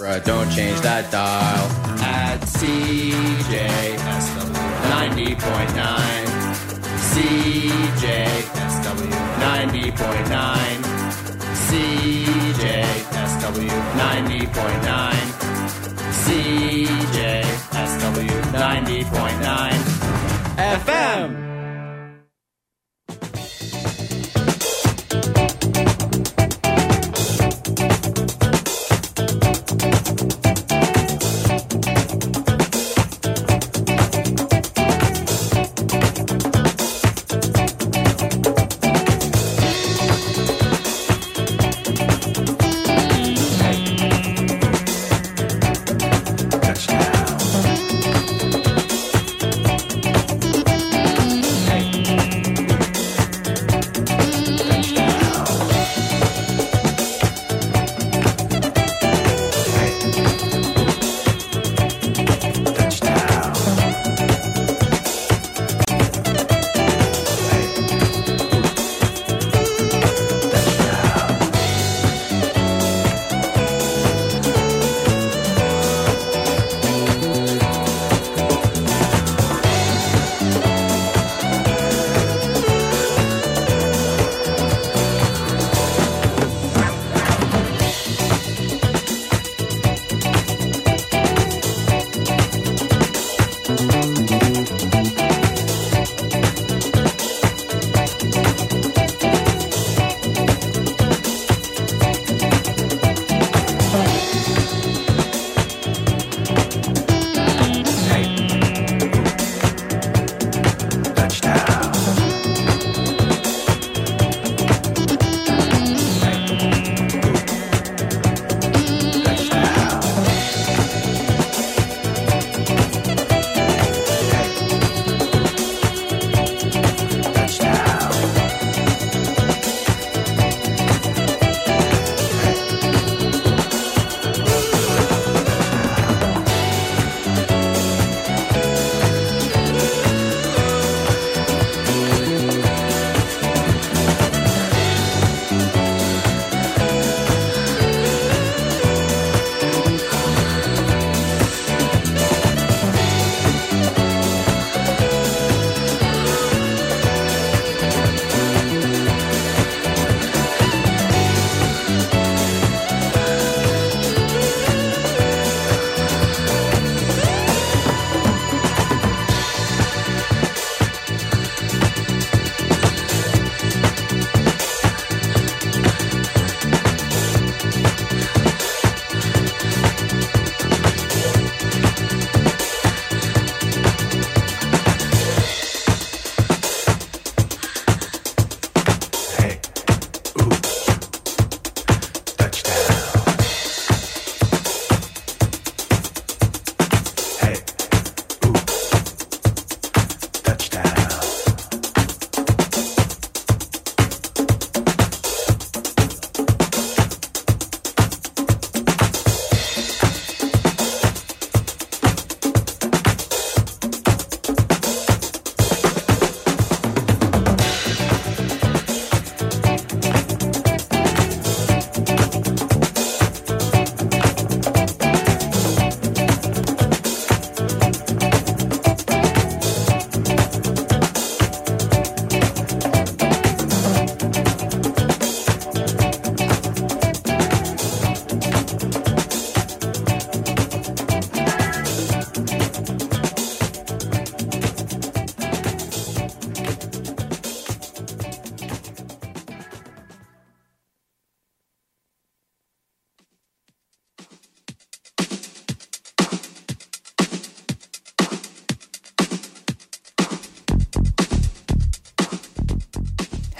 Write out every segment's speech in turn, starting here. Bruh, don't change that dial. At CJSW 90.9. CJSW 90.9. CJSW 90.9. CJSW 90.9 FM.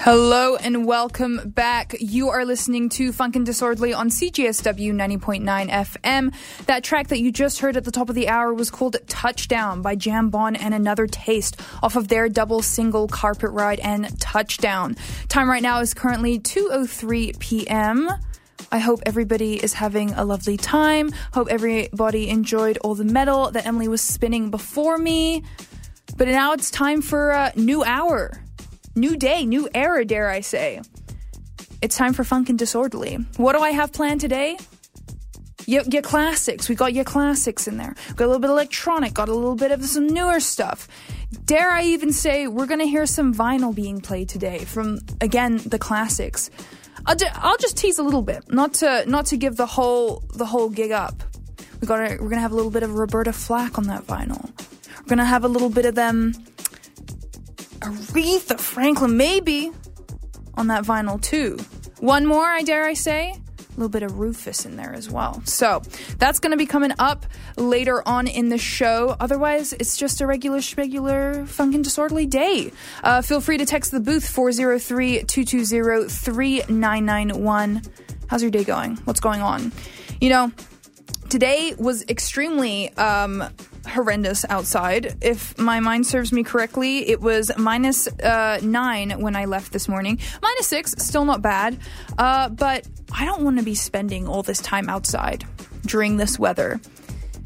Hello and welcome back. You are listening to Funkin' Disorderly on CJSW 90.9 FM. That track that you just heard at the top of the hour was called Touchdown by Jambonne and Another Taste off of their double single Carpet Ride and Touchdown. Time right now is currently 2:03 p.m. I hope everybody is having a lovely time. Hope everybody enjoyed all the metal that Emily was spinning before me. But now it's time for a new hour. New day, new era, dare I say. It's time for Funkin' Disorderly. What do I have planned today? Your classics. We got your classics in there. Got a little bit of electronic. Got a little bit of some newer stuff. Dare I even say we're going to hear some vinyl being played today from, again, the classics. I'll just tease a little bit, not to give the whole gig up. We're going to have a little bit of Roberta Flack on that vinyl. We're going to have a little bit of them. Aretha Franklin, maybe, on that vinyl too. One more, I dare I say. A little bit of Rufus in there as well. So that's going to be coming up later on in the show. Otherwise, it's just a regular funkin' disorderly day. Feel free to text the booth 403-220-3991. How's your day going? What's going on? You know, today was extremely horrendous outside. If my mind serves me correctly, it was minus 9 when I left this morning. Minus 6, still not bad. But I don't want to be spending all this time outside during this weather,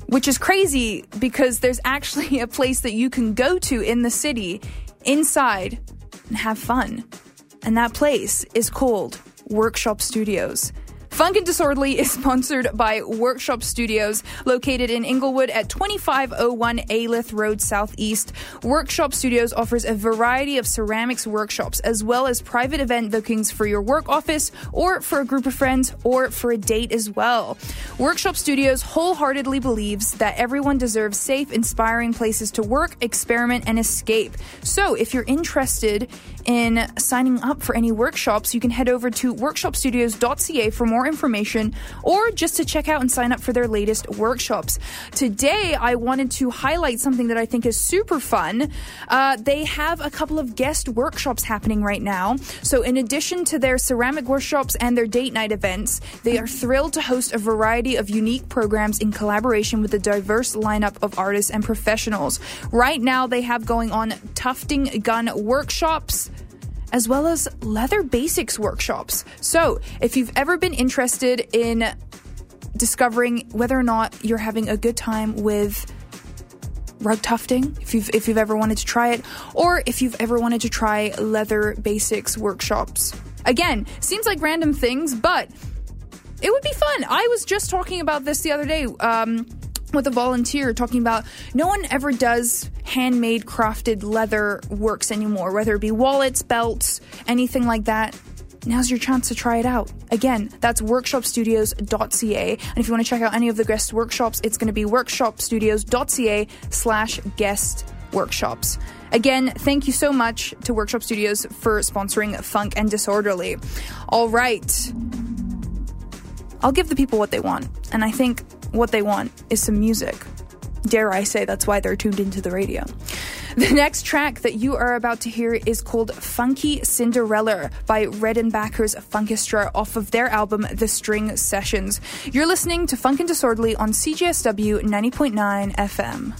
which is crazy because there's actually a place that you can go to in the city inside and have fun. And that place is called Workshop Studios. Funk and Disorderly is sponsored by Workshop Studios, located in Inglewood at 2501 Aylith Road Southeast. Workshop Studios offers a variety of ceramics workshops, as well as private event bookings for your work office, or for a group of friends, or for a date as well. Workshop Studios wholeheartedly believes that everyone deserves safe, inspiring places to work, experiment, and escape. So if you're interested in signing up for any workshops, you can head over to workshopstudios.ca for more information, or just to check out and sign up for their latest workshops. Today, I wanted to highlight something that I think is super fun. They have a couple of guest workshops happening right now. So in addition to their ceramic workshops and their date night events, they are thrilled to host a variety of unique programs in collaboration with a diverse lineup of artists and professionals. Right now, they have going on tufting gun workshops, as well as leather basics workshops. So if you've ever been interested in discovering whether or not you're having a good time with rug tufting, if you've ever wanted to try it, or if you've ever wanted to try leather basics workshops. Again, seems like random things, but it would be fun. I was just talking about this the other day with a volunteer, talking about no one ever does handmade crafted leather works anymore, whether it be wallets, belts, anything like that. Now's your chance to try it out. Again, that's workshopstudios.ca. And if you want to check out any of the guest workshops, it's going to be workshopstudios.ca/guest-workshops. Again, thank you so much to Workshop Studios for sponsoring Funk and Disorderly. All right. I'll give the people what they want. And I think what they want is some music. Dare I say that's why they're tuned into the radio. The next track that you are about to hear is called Funky Cinderella by Redtenbacher's Funkestra off of their album The String Sessions. You're listening to Funk and Disorderly on CJSW 90.9 FM.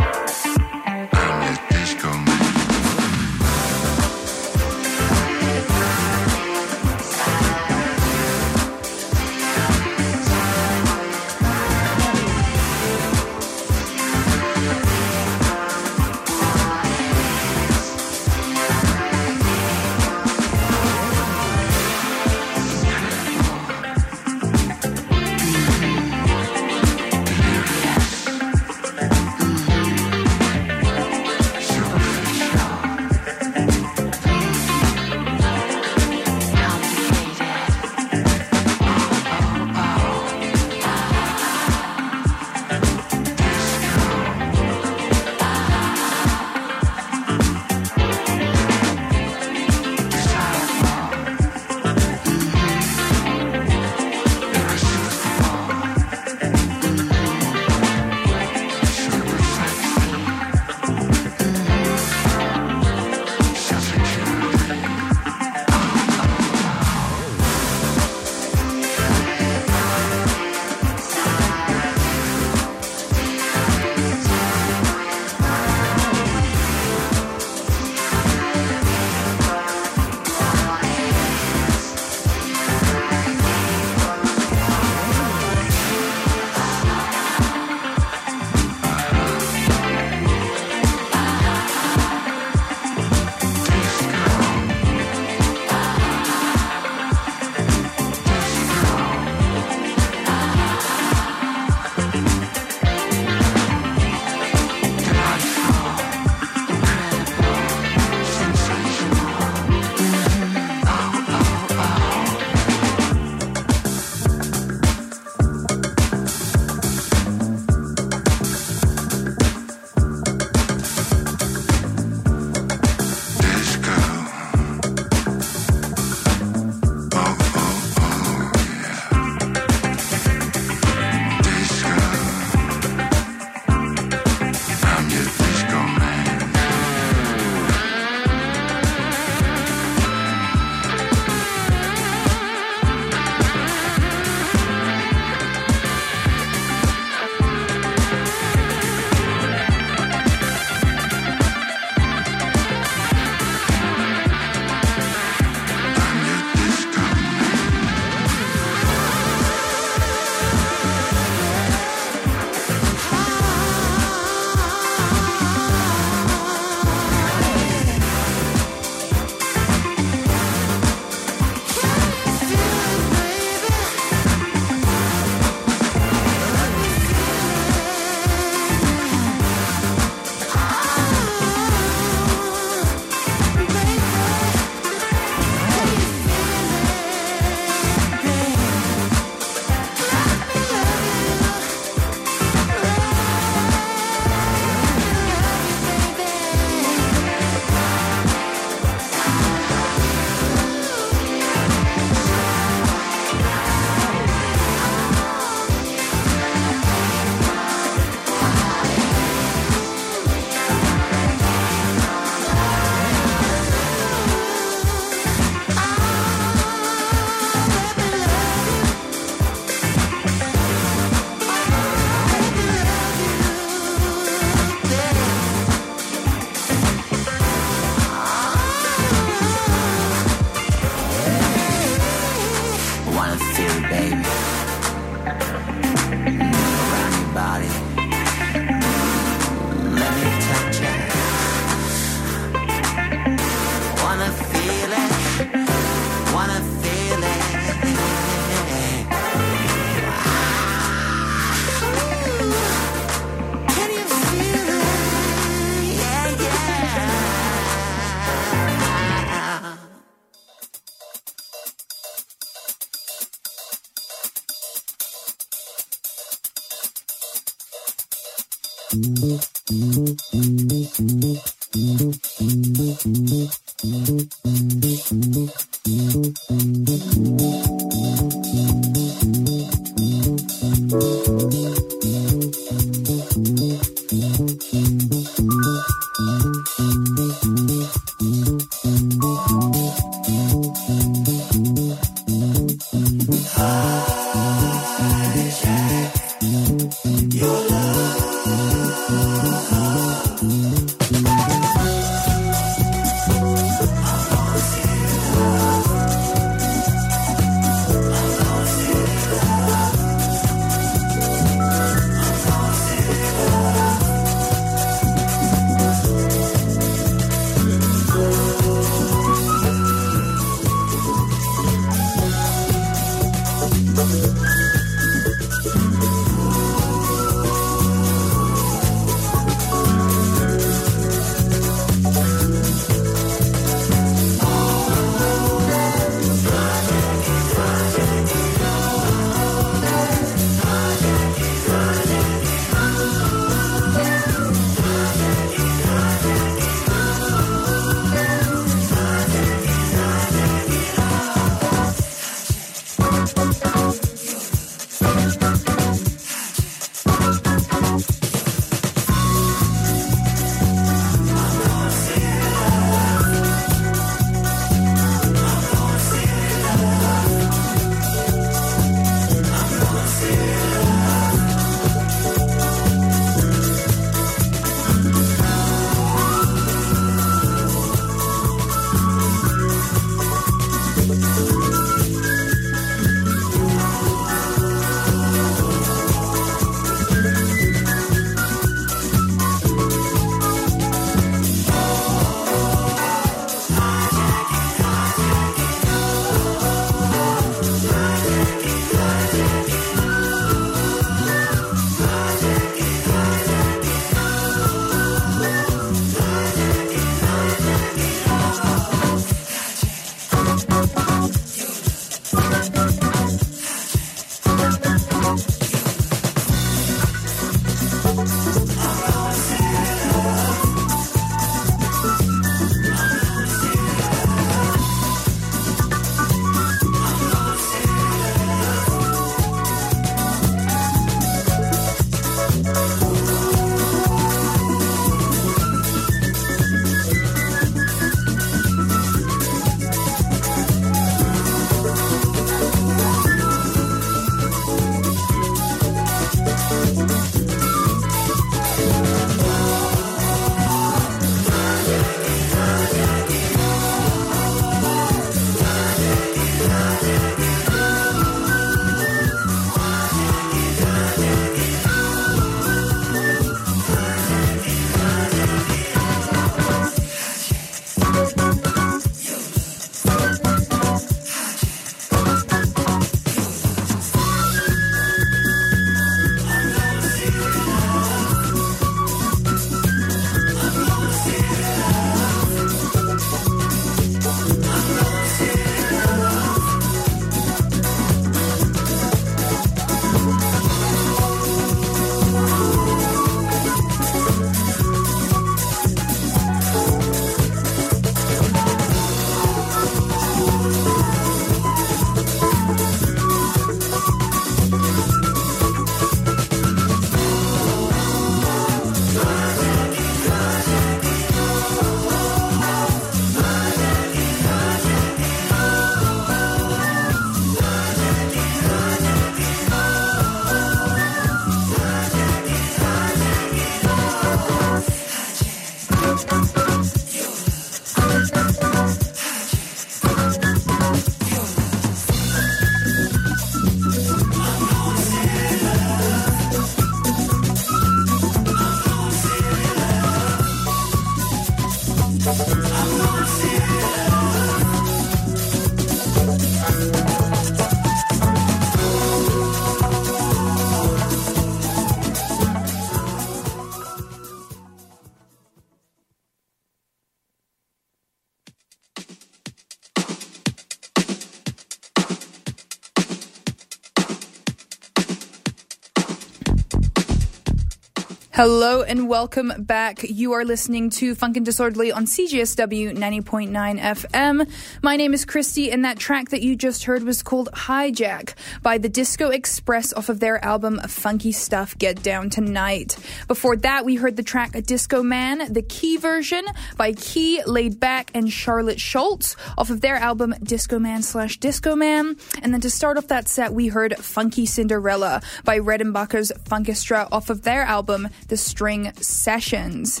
Hello and welcome back. You are listening to Funk and Disorderly on CJSW 90.9 FM. My name is Christy, and that track that you just heard was called Hijack by the Disco Express off of their album Funky Stuff Get Down Tonight. Before that, we heard the track Disco Man, the Key version by Key, Laid Back, and Charlotte Schultz off of their album Disco Man / Disco Man. And then to start off that set, we heard Funky Cinderella by Redtenbacher's Funkestra off of their album The String Sessions.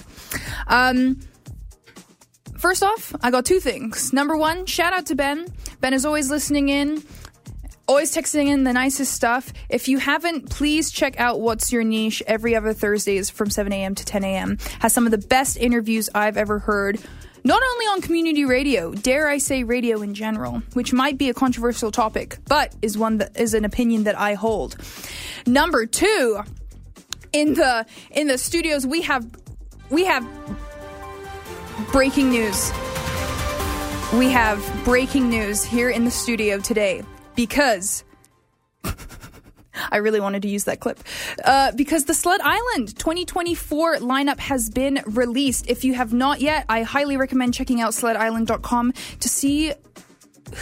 First off, I got two things. Number one, shout out to Ben. Ben is always listening in, always texting in the nicest stuff. If you haven't, please check out What's Your Niche every other Thursdays from 7 a.m. to 10 a.m. Has some of the best interviews I've ever heard, not only on community radio, dare I say radio in general, which might be a controversial topic, but is one that is an opinion that I hold. Number two, in the studios we have breaking news. We have breaking news here in the studio today because I really wanted to use that clip because the Sled Island 2024 lineup has been released. If you have not yet, I highly recommend checking out sledisland.com to see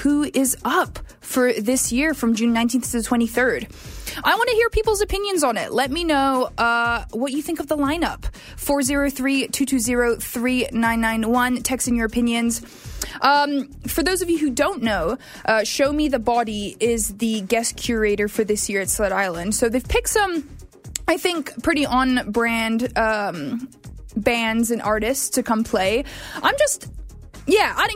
who is up for this year from June 19th to the 23rd. I want to hear people's opinions on it. Let me know what you think of the lineup. 403-220-3991. Text in your opinions. For those of you who don't know, Show Me The Body is the guest curator for this year at Sled Island. So they've picked some, I think, pretty on-brand bands and artists to come play.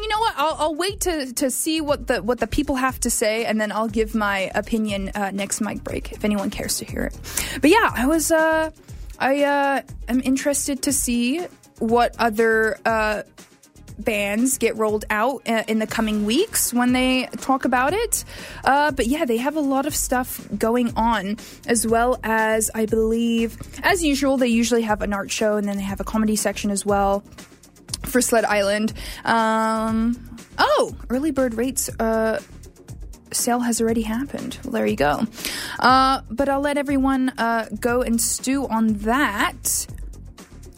You know what? I'll wait to see what the people have to say, and then I'll give my opinion next mic break if anyone cares to hear it. But yeah, I am interested to see what other bands get rolled out in the coming weeks when they talk about it. But yeah, they have a lot of stuff going on, as well as, I believe, as usual, they usually have an art show and then they have a comedy section as well for Sled Island. Early bird rates sale has already happened. Well, there you go. But I'll let everyone go and stew on that.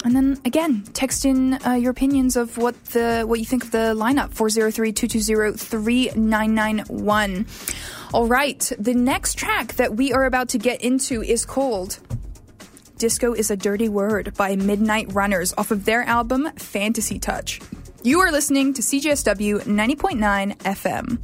And then again, text in your opinions of what you think of the lineup. 403-220-3991. All right, the next track that we are about to get into is called Disco Is a Dirty Word by Midnight Runners off of their album Fantasy Touch. You are listening to CJSW 90.9 FM.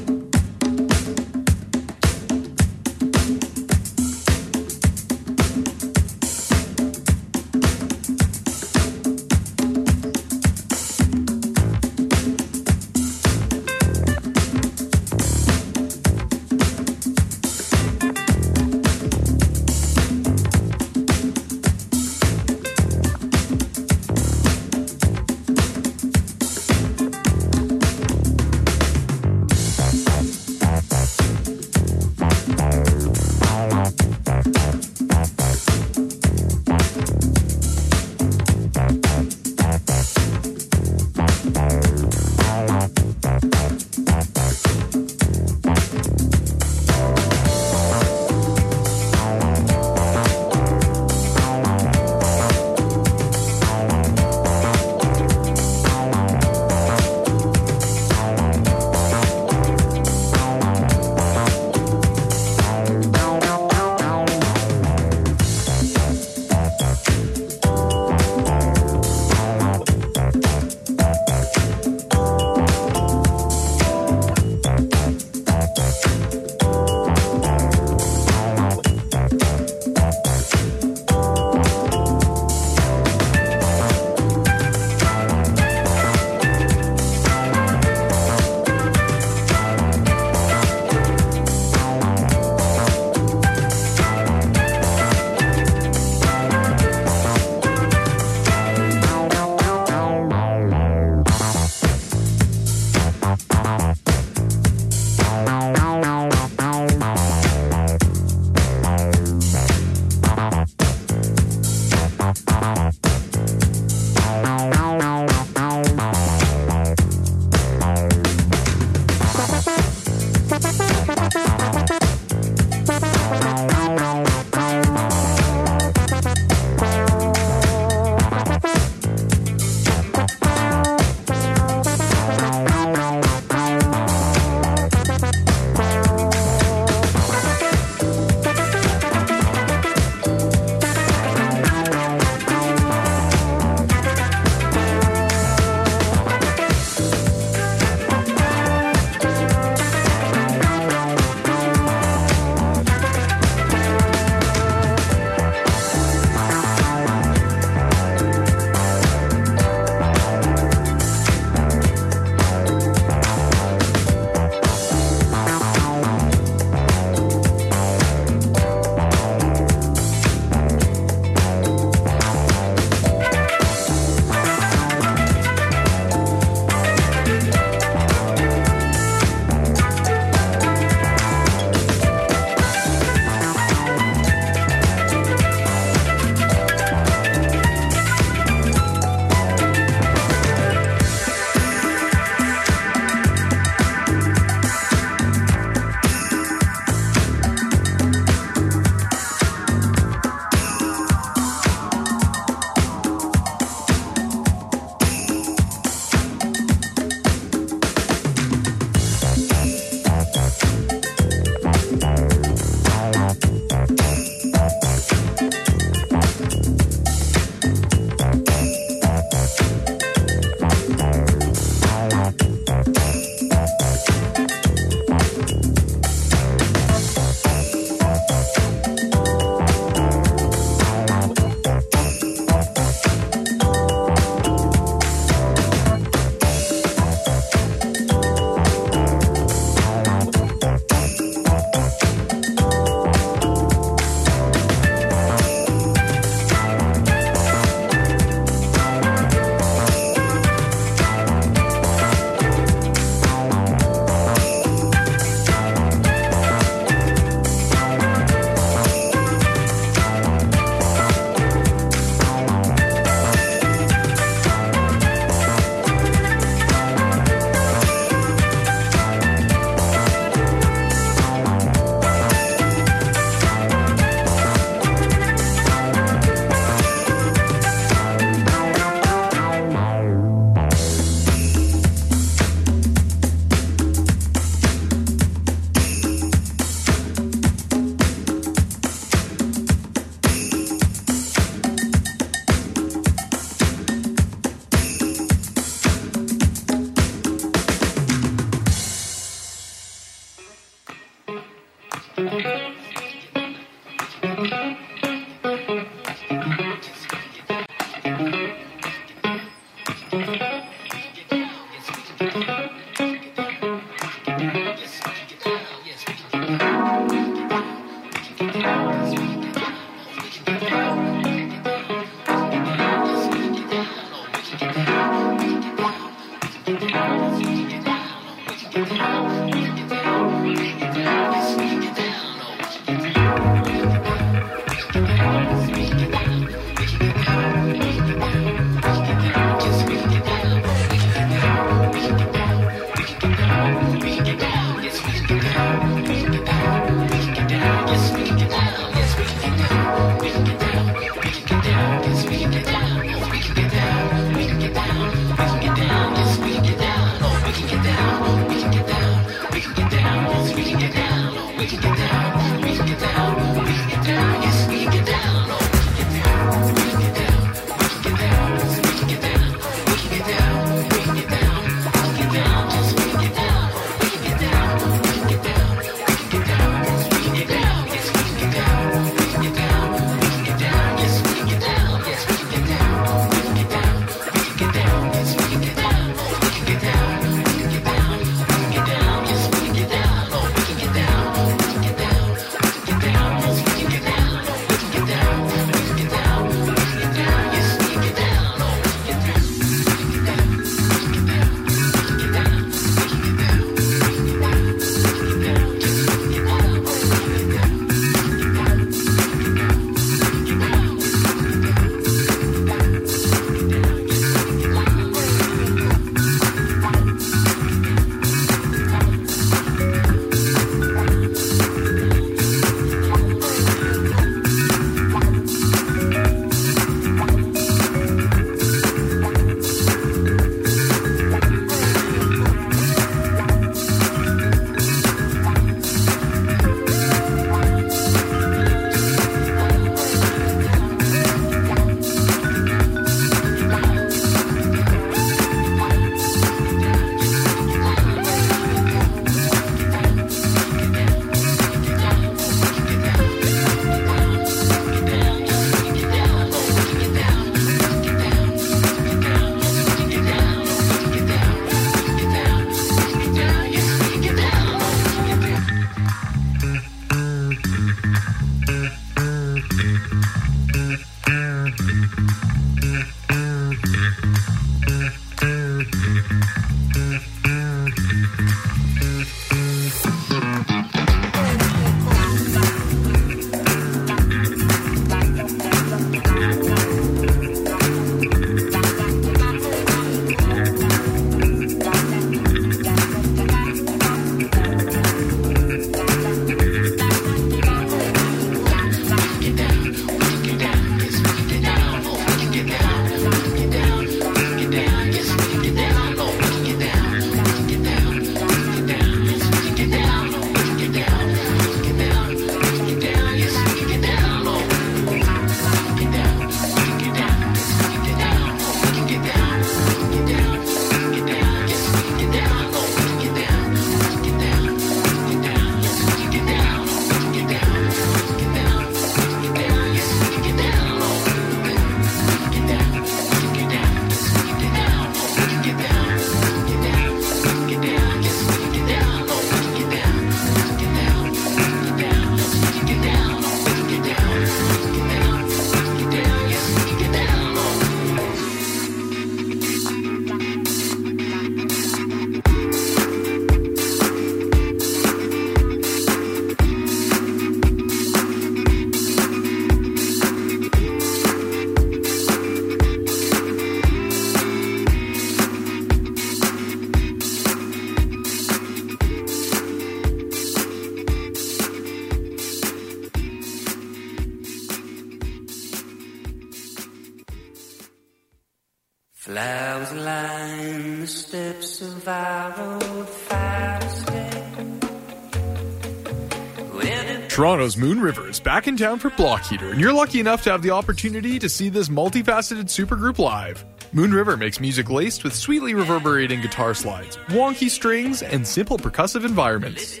Toronto's Moon River is back in town for Block Heater, and you're lucky enough to have the opportunity to see this multifaceted supergroup live. Moon River makes music laced with sweetly reverberating guitar slides, wonky strings, and simple percussive environments.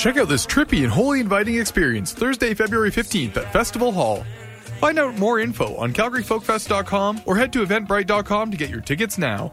Check out this trippy and wholly inviting experience Thursday, February 15th at Festival Hall. Find out more info on CalgaryFolkFest.com or head to Eventbrite.com to get your tickets now.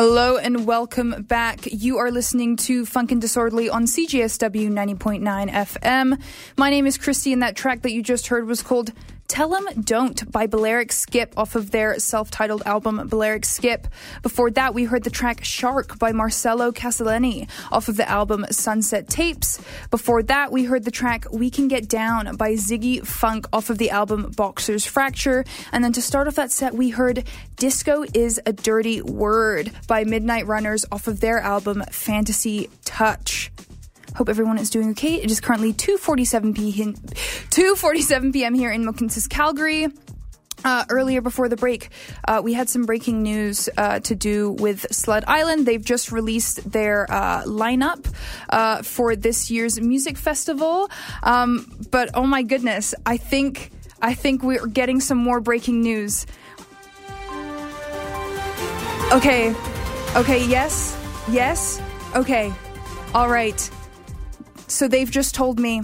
Hello and welcome back. You are listening to Funk and Disorderly on CJSW 90.9 FM. My name is Christy, and that track that you just heard was called Tell 'Em Don't by Balearic Skip off of their self-titled album Balearic Skip. Before that, we heard the track Shark by Marcello Cassanelli off of the album Sunset Tapes. Before that, we heard the track We Can Get Down by Ziggy Funk off of the album Boxer's Fracture. And then to start off that set, we heard Disco Is a Dirty Word by Midnight Runners off of their album Fantasy Touch. Hope everyone is doing okay. It is currently 2:47 p.m. here in Mokensis, Calgary. Earlier before the break, we had some breaking news to do with Sled Island. They've just released their lineup for this year's music festival. But oh my goodness, I think we're getting some more breaking news. Okay, yes, okay, all right. So they've just told me,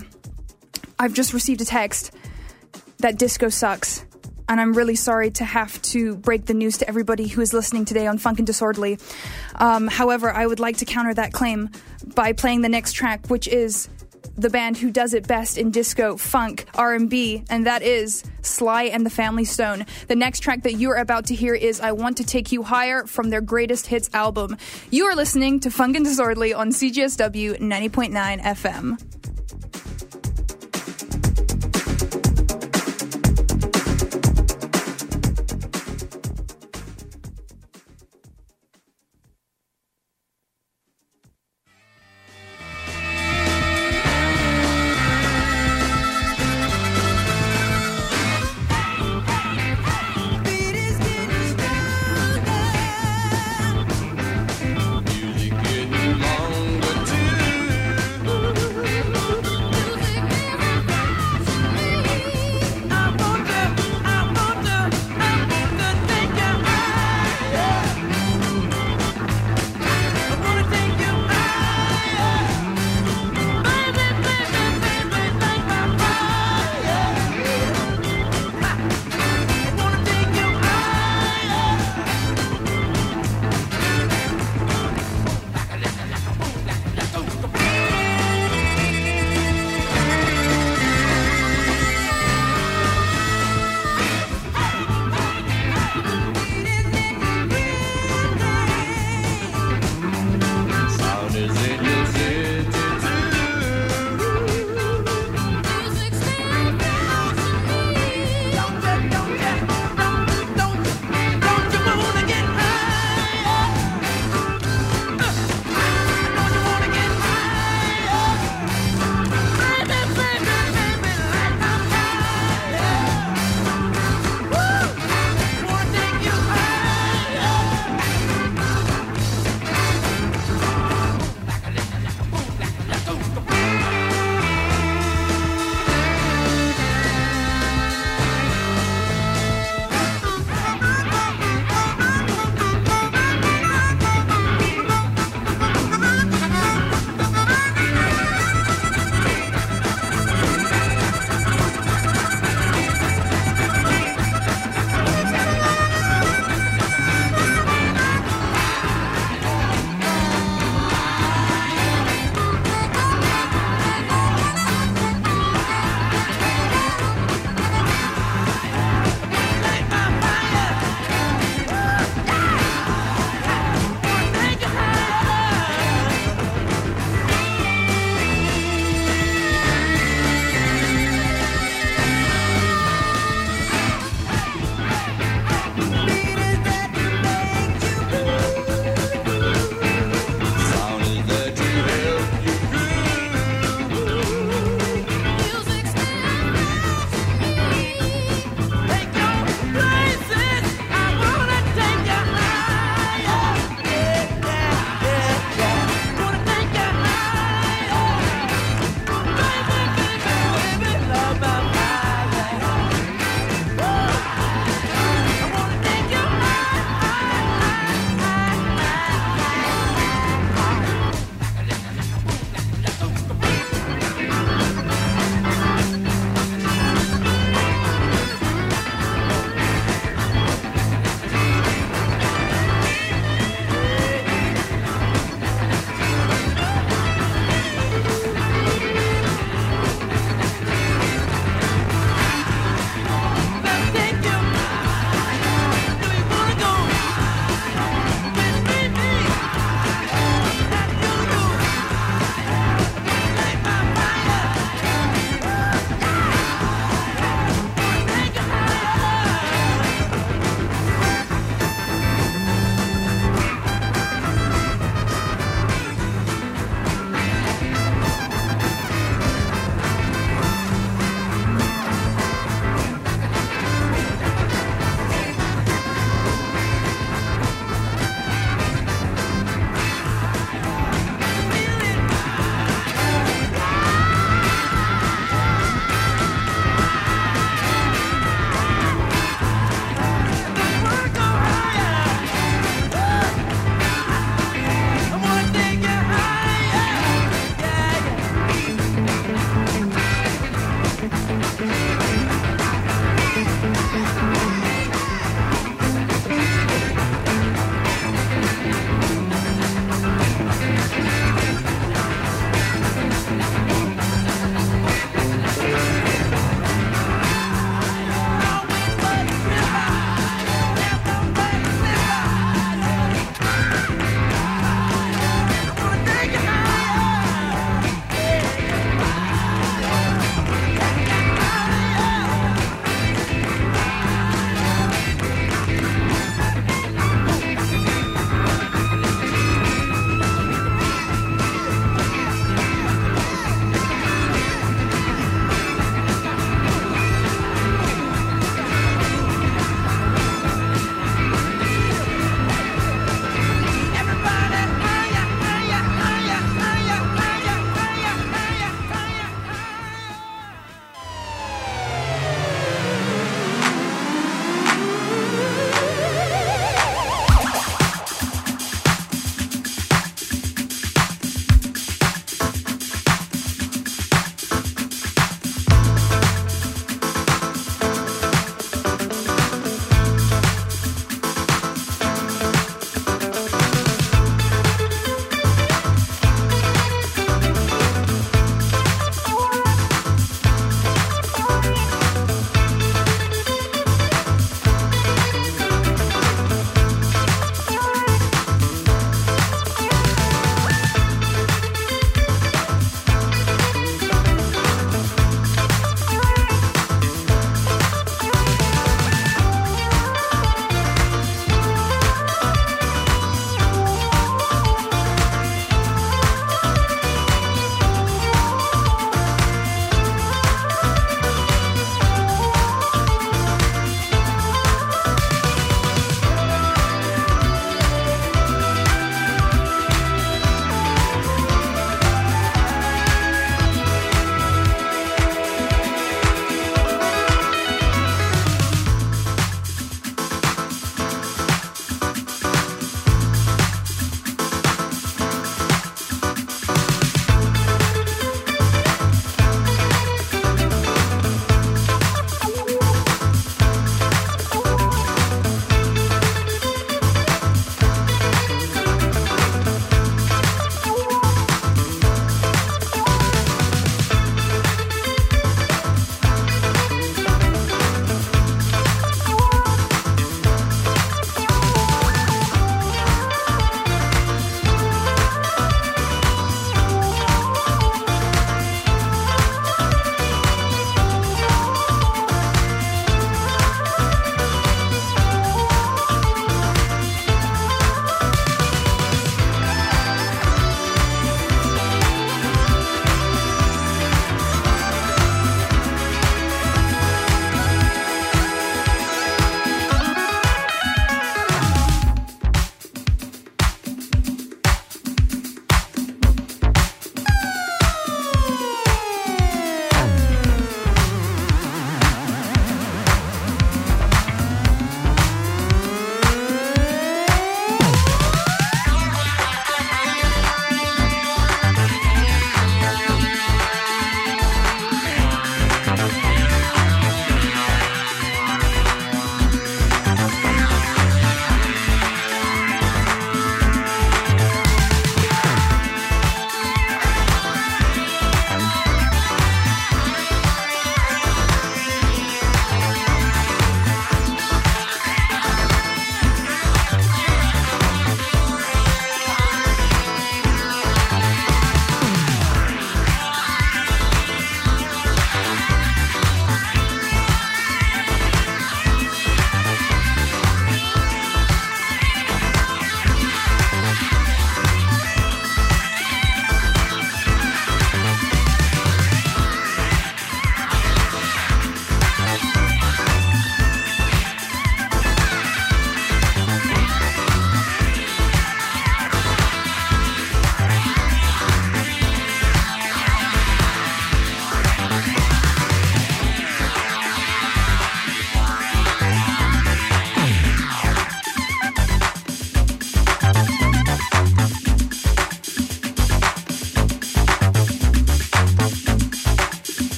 I've just received a text that disco sucks. And I'm really sorry to have to break the news to everybody who is listening today on Funk and Disorderly. However, I would like to counter that claim by playing the next track, which is the band who does it best in disco, funk, R&B, and that is Sly and the Family Stone. The next track that you're about to hear is I Want to Take You Higher from their Greatest Hits album. You are listening to Funk and Disorderly on CJSW 90.9 FM.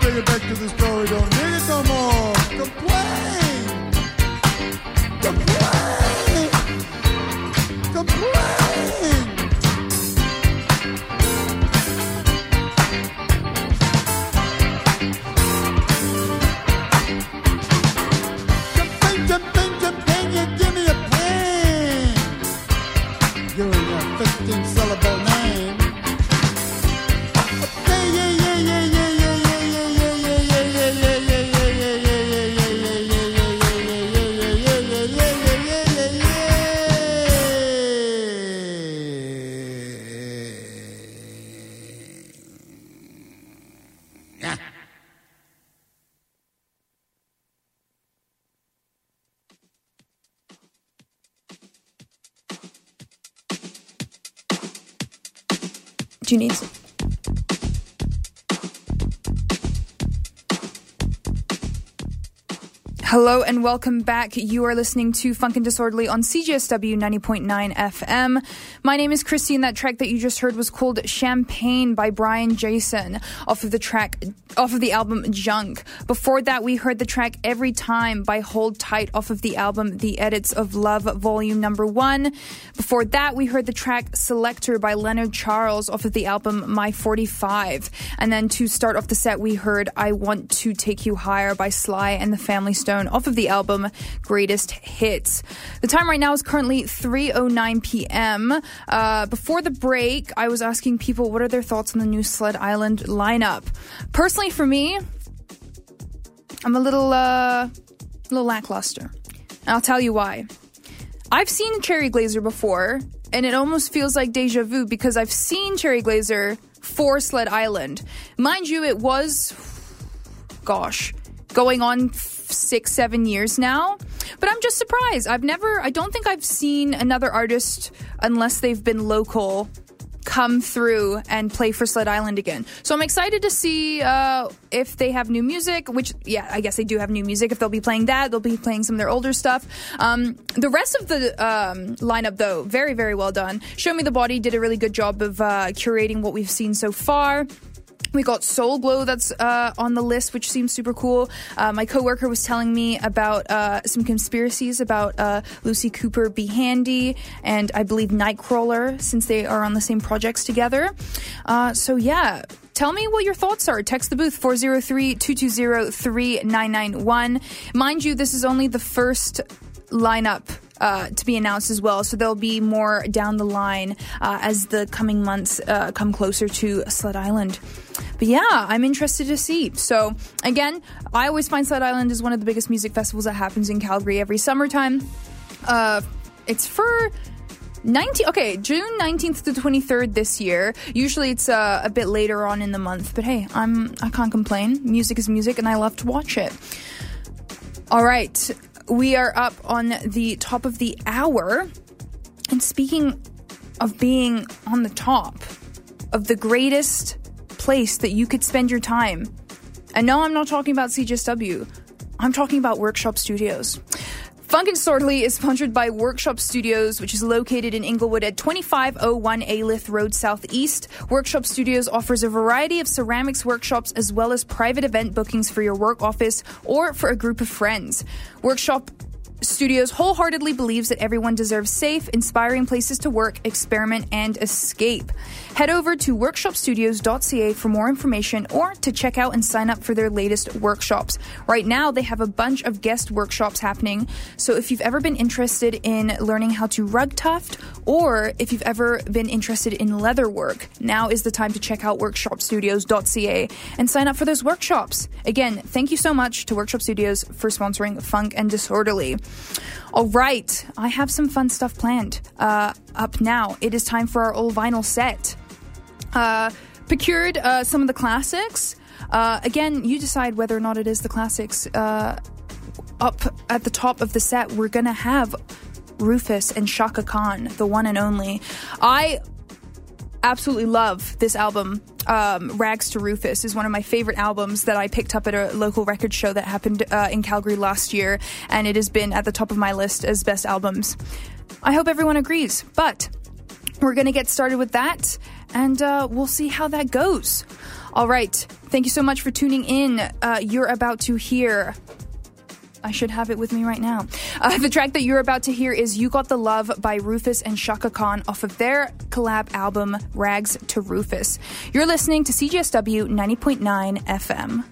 Take it back to the story, don't need it no more. Complain, 15-syllable name. Do you need some? Hello and welcome back. You are listening to Funk and Disorderly on CJSW 90.9 FM. My name is Christy, and that track that you just heard was called Champagne by Brion Gysin off of the album Junk. Before that, we heard the track Every Time by Hold Tight off of the album The Edits of Love Volume Number 1. Before that, we heard the track Selector by Leonard Charles off of the album My 45. And then to start off the set, we heard I Want to Take You Higher by Sly and The Family Stone off of the album Greatest Hits. The time right now is currently 3:09 p.m. Before the break, I was asking people what are their thoughts on the new Sled Island lineup. Personally, for me, I'm a little lackluster. And I'll tell you why. I've seen Cherry Glazerr before, and it almost feels like deja vu because I've seen Cherry Glazerr for Sled Island. Mind you, it was, going on 6-7 years now, but I'm just surprised. I don't think I've seen another artist, unless they've been local, come through and play for Sled Island again. So I'm excited to see if they have new music, which, yeah, I guess they do have new music. If they'll be playing that, they'll be playing some of their older stuff. The rest of the lineup, though, very, very well done. Show Me The Body did a really good job of curating what we've seen so far. We got Soul Glow that's on the list, which seems super cool. My coworker was telling me about some conspiracies about Lucy Cooper, Be Handy, and I believe Nightcrawler, since they are on the same projects together. So yeah, tell me what your thoughts are. Text the booth 403-220-3991. Mind you, this is only the first lineup to be announced as well, so there'll be more down the line as the coming months come closer to Sled Island. But yeah, I'm interested to see. So again, I always find Sled Island is one of the biggest music festivals that happens in Calgary every summertime. It's for June 19th to 23rd this year. Usually it's a bit later on in the month, but hey, I can't complain. Music is music, and I love to watch it. All right. We are up on the top of the hour, and speaking of being on the top of the greatest place that you could spend your time, and no, I'm not talking about CJSW, I'm talking about Workshop Studios. Funk and Disorderly is sponsored by Workshop Studios, which is located in Inglewood at 2501 Alyth Road Southeast. Workshop Studios offers a variety of ceramics workshops as well as private event bookings for your work office or for a group of friends. Workshop Studios wholeheartedly believes that everyone deserves safe, inspiring places to work, experiment, and escape. Head over to workshopstudios.ca for more information or to check out and sign up for their latest workshops. Right now, they have a bunch of guest workshops happening, so if you've ever been interested in learning how to rug tuft or if you've ever been interested in leather work, now is the time to check out workshopstudios.ca and sign up for those workshops. Again, thank you so much to Workshop Studios for sponsoring Funk and Disorderly. All right, I have some fun stuff planned up now. It is time for our old vinyl set. Procured some of the classics. Again, you decide whether or not it is the classics. Up at the top of the set, we're going to have Rufus and Chaka Khan, the one and only. I absolutely love this album. Rags to Rufus is one of my favorite albums that I picked up at a local record show that happened in Calgary last year, and it has been at the top of my list as best albums. I hope everyone agrees, but we're going to get started with that, and we'll see how that goes. All right, thank you so much for tuning in. You're about to hear... I should have it with me right now. The track that you're about to hear is You Got the Love by Rufus and Chaka Khan off of their collab album, Rags to Rufus. You're listening to CJSW 90.9 FM.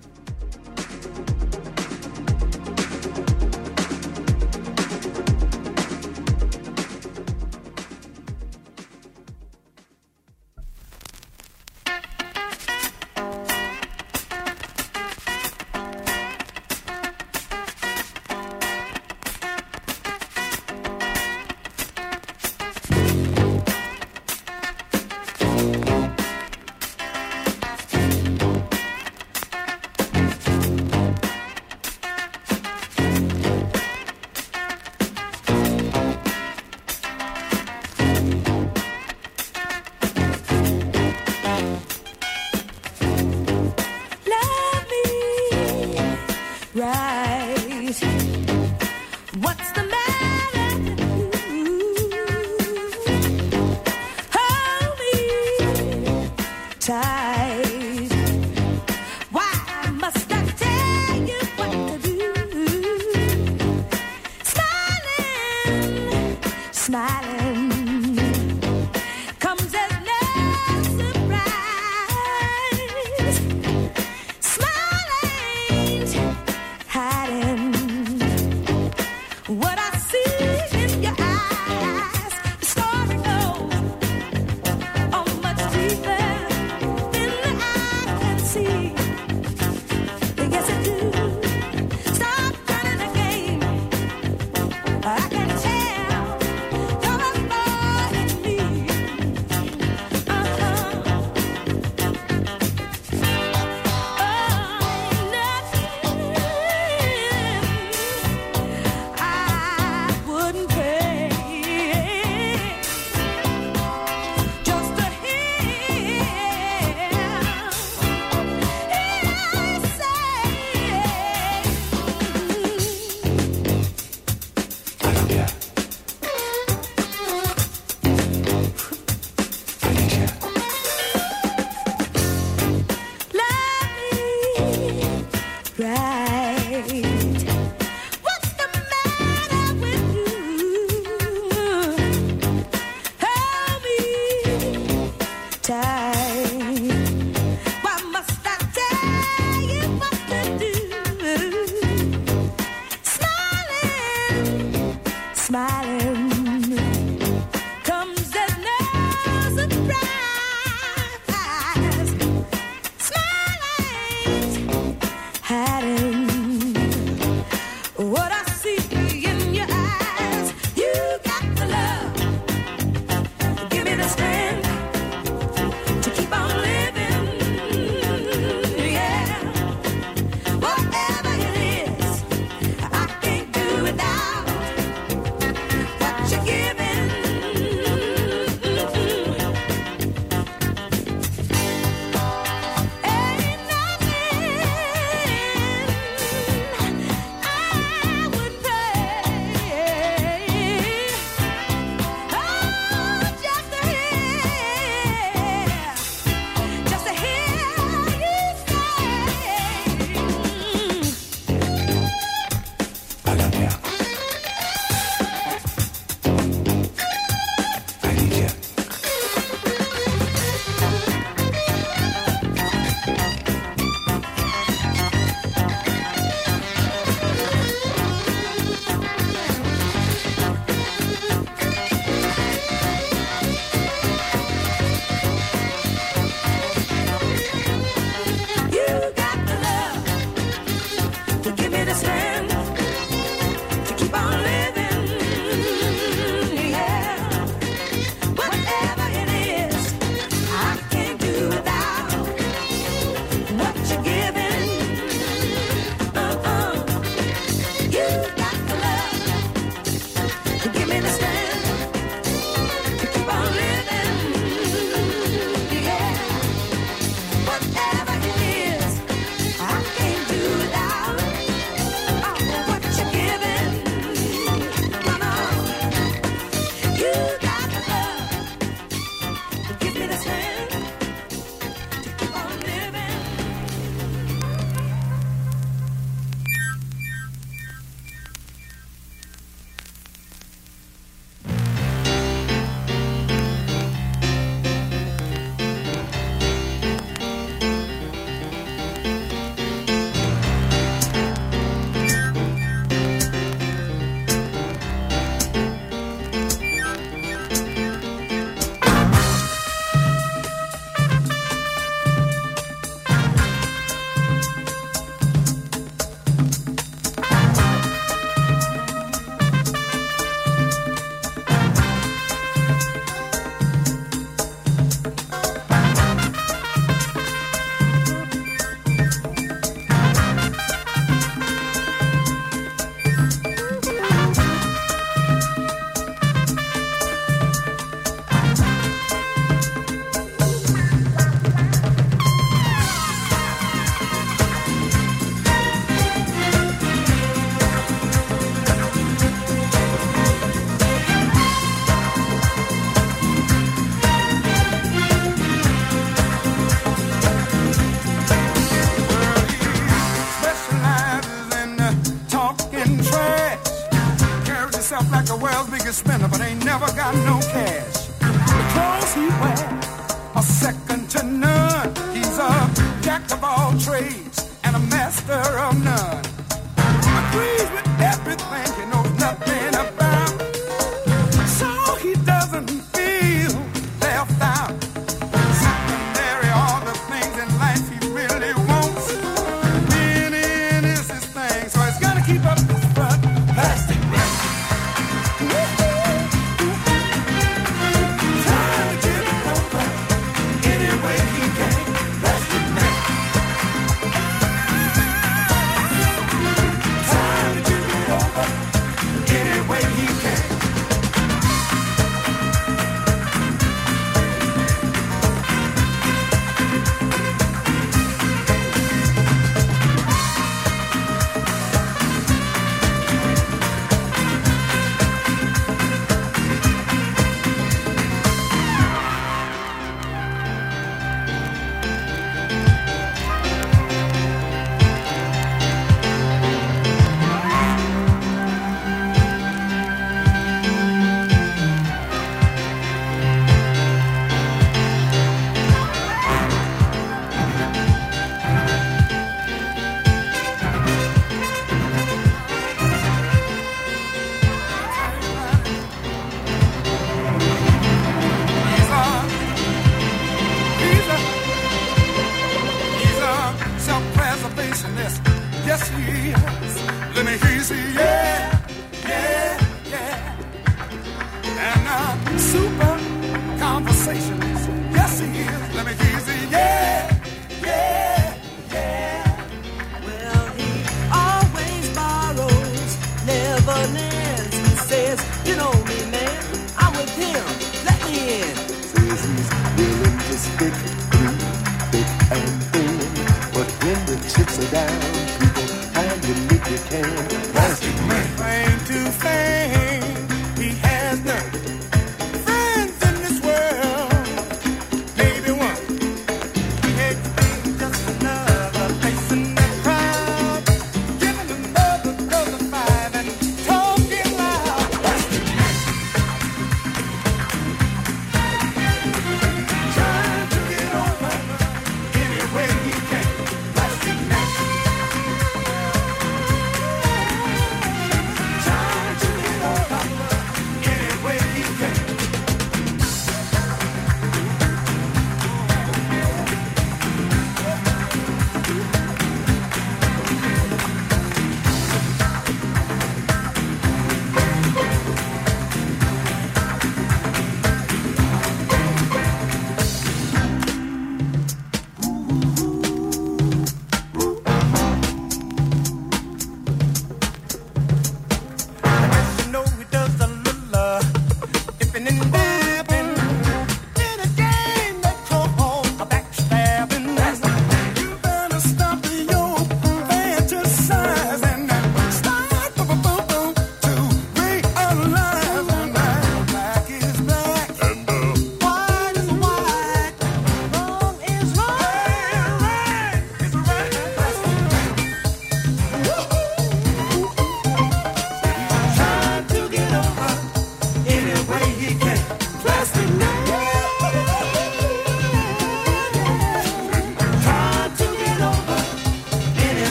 Spinner, but ain't never never got no cash. The clothes he wears are second to none. He's a jack of all trades and a master of none. Agrees with everything he knows nothing about, so he doesn't feel left out. Secondary, all the things in life he really wants. Being in is his thing, so he's gotta keep up the front. Plastic.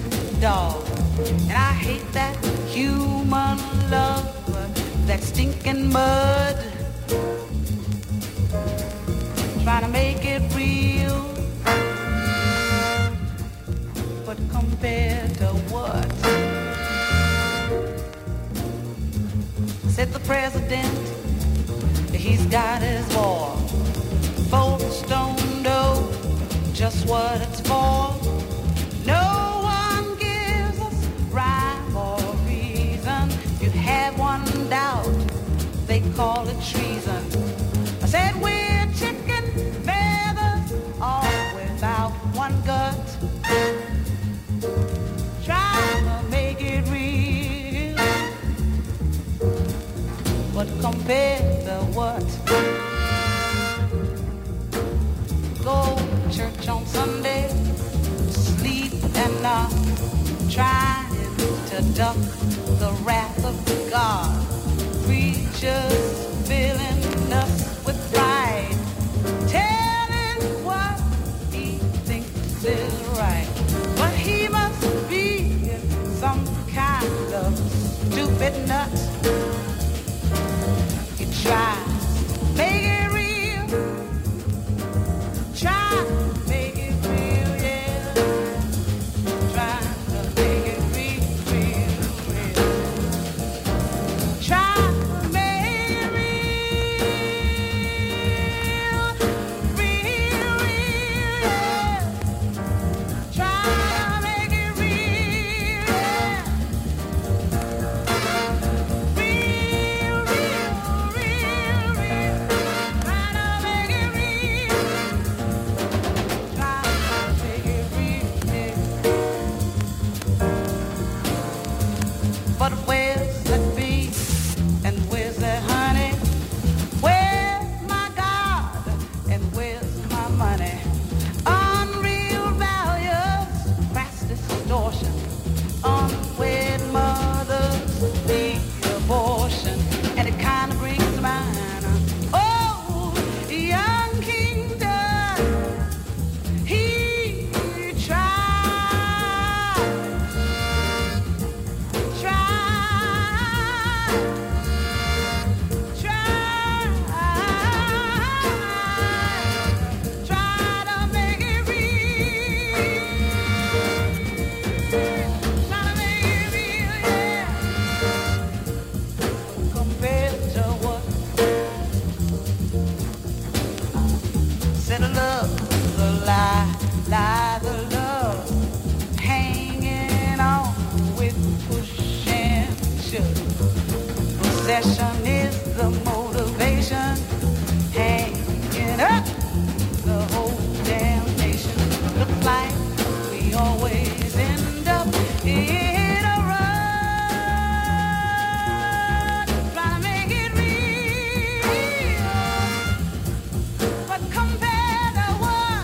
human dog. And I hate that human love, that stinking mud. Try to make it real, but compared to what? Said the president, he's got his war. Fold stone dough, just what it's for. No one gives us rhyme or reason. If you have one doubt, they call it treason. I said we're chicken feathers, all without one gut. Trying to make it real, but compared to what? Go church on Sunday, sleep and knock, trying to duck the wrath of God. Preachers filling us with pride, telling what he thinks is right. But he must be some kind of stupid nut. He tries to make it real, tries to make it real, yeah. Tries to make it real, real, real. Tries to make it real, real, real, yeah. Tries to make it real, yeah. Real, real, real, real. Try to make it real. Try to make it real, yeah. But where's the bee and where's the honey? Where's my God and where's my money? Unreal values, crass distortion. Unwed mothers, the abortion. And it kind of brings to mind, oh, young King Tut. He tried to make it real. Trying to make it real, yeah. Compared to what? Said a love, a lie, the love. Hanging on with push and shove. Possession is the motivation. Hanging up the whole damn nation. Looks like we always end up in a rut. Trying to make it real, but compared to what?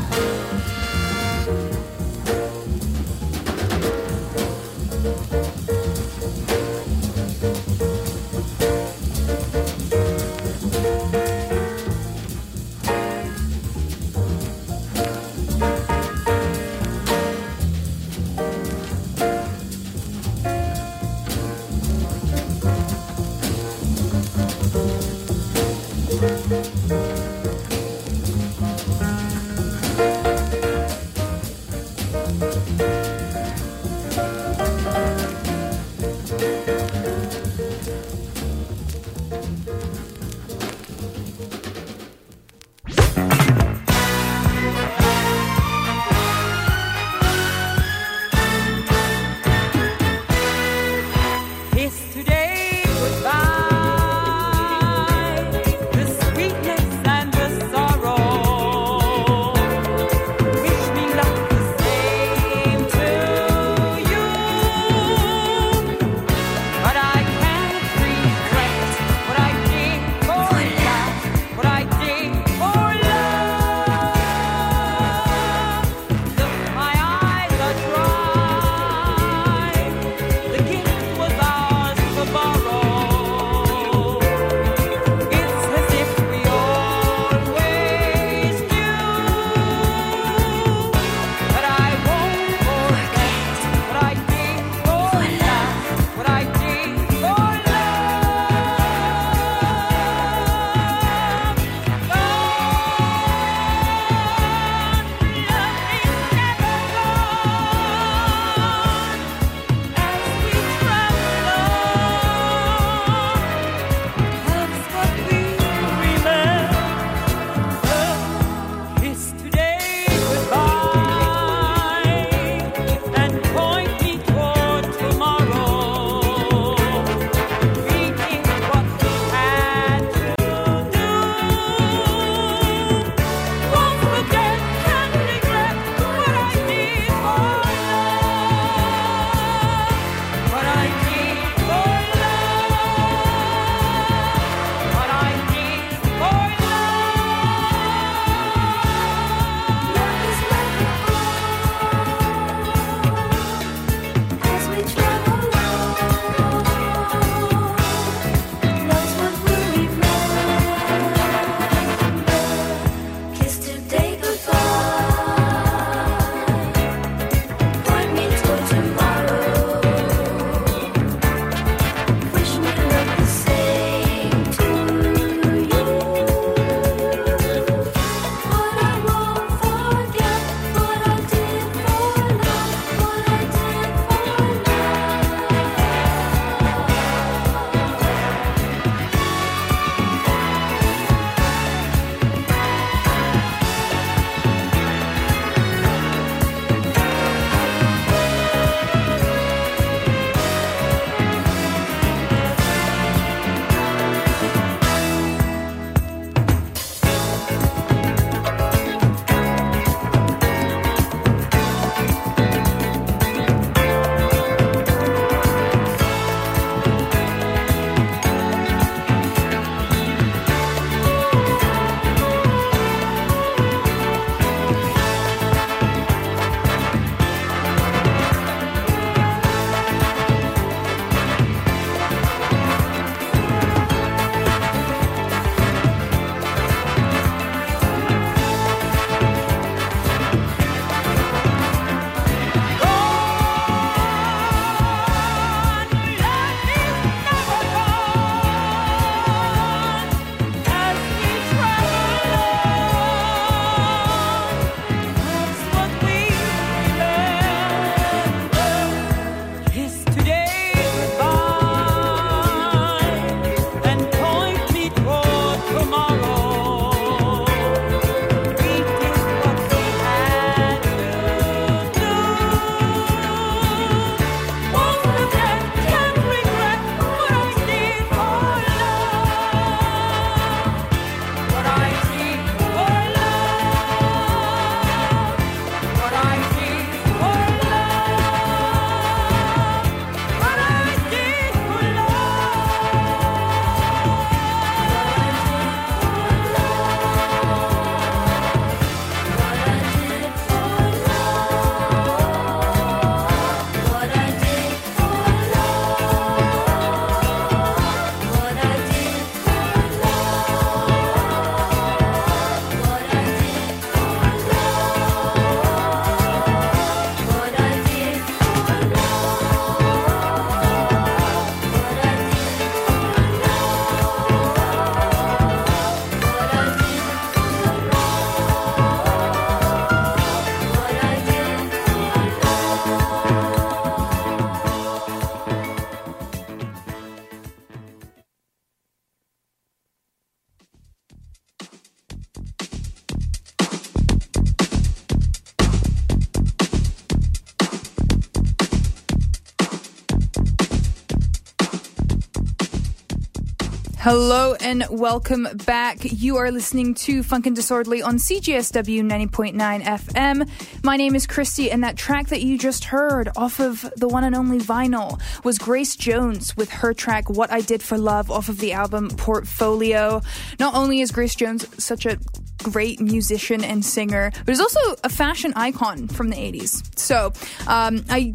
Hello and welcome back. You are listening to Funk and Disorderly on CJSW 90.9 FM. My name is Christy, and that track that you just heard off of the one and only vinyl was Grace Jones with her track What I Did for Love off of the album Portfolio. Not only is Grace Jones such a great musician and singer, but is also a fashion icon from the 80s. So, I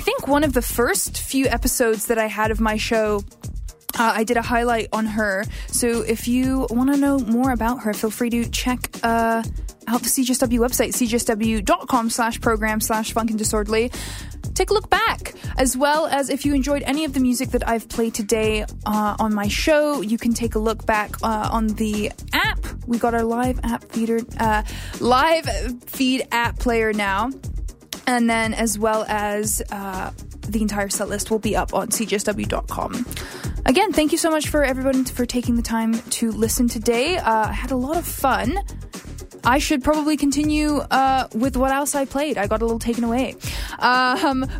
think one of the first few episodes that I had of my show, I did a highlight on her, so if you want to know more about her, feel free to check out the CJSW website, cjsw.com/program/funkindisorderly. Take a look back, as well as if you enjoyed any of the music that I've played today on my show, you can take a look back on the app. We got our live feed app player now, and then as well as the entire set list will be up on cjsw.com. Again, thank you so much for everyone for taking the time to listen today. I had a lot of fun. I should probably continue with what else I played. I got a little taken away.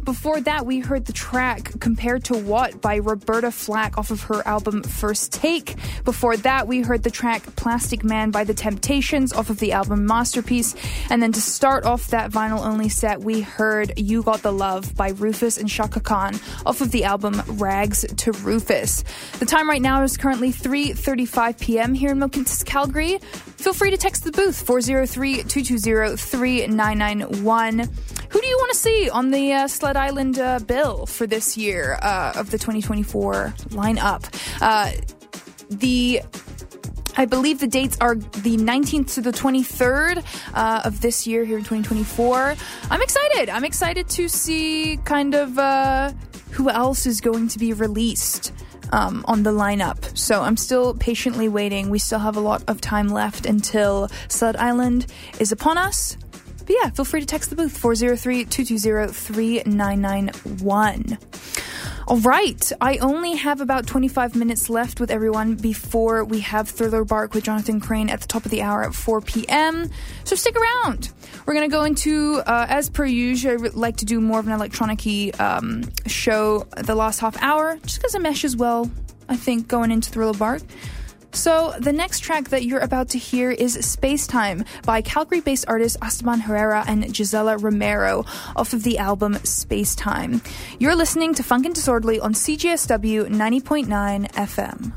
Before that, we heard the track Compared to What by Roberta Flack off of her album First Take. Before that, we heard the track Plastic Man by The Temptations off of the album Masterpiece. And then to start off that vinyl-only set, we heard You Got the Love by Rufus and Chaka Khan off of the album Rags to Rufus. The time right now is currently 3:35 p.m. here in Milkins, Calgary. Feel free to text the booth for 403-220-3991. Who do you want to see on the Sled Island bill for this year of the 2024 lineup? I believe the dates are the 19th to the 23rd of this year here in 2024. I'm excited to see kind of who else is going to be released on the lineup. So I'm still patiently waiting. We still have a lot of time left until Sled Island is upon us. But yeah, feel free to text the booth, 403-220-3991. All right, I only have about 25 minutes left with everyone before we have Thriller Bark with Jonathan Crane at the top of the hour at 4 p.m. So stick around. We're going to go into, as per usual, I like to do more of an electronic-y show the last half hour, just because it meshes well, I think, going into Thriller Bark. So the next track that you're about to hear is Space Time by Calgary-based artists Esteban Herrera and Gisela Romero off of the album Space Time. You're listening to Funk and Disorderly on CJSW 90.9 FM.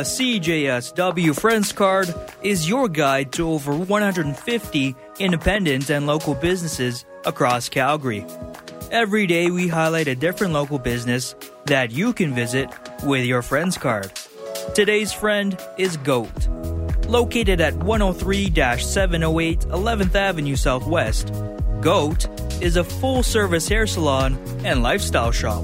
The CJSW Friends Card is your guide to over 150 independent and local businesses across Calgary. Every day we highlight a different local business that you can visit with your Friends Card. Today's friend is Goat. Located at 103-708 11th Avenue Southwest, Goat is a full-service hair salon and lifestyle shop.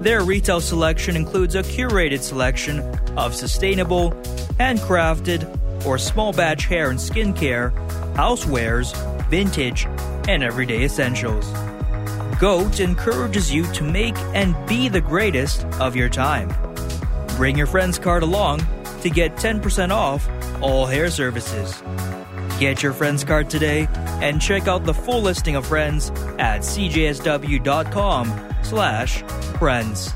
Their retail selection includes a curated selection of sustainable, handcrafted, or small-batch hair and skincare, housewares, vintage, and everyday essentials. Goat encourages you to make and be the greatest of your time. Bring your friend's card along to get 10% off all hair services. Get your friend's card today and check out the full listing of friends at cjsw.com/friends.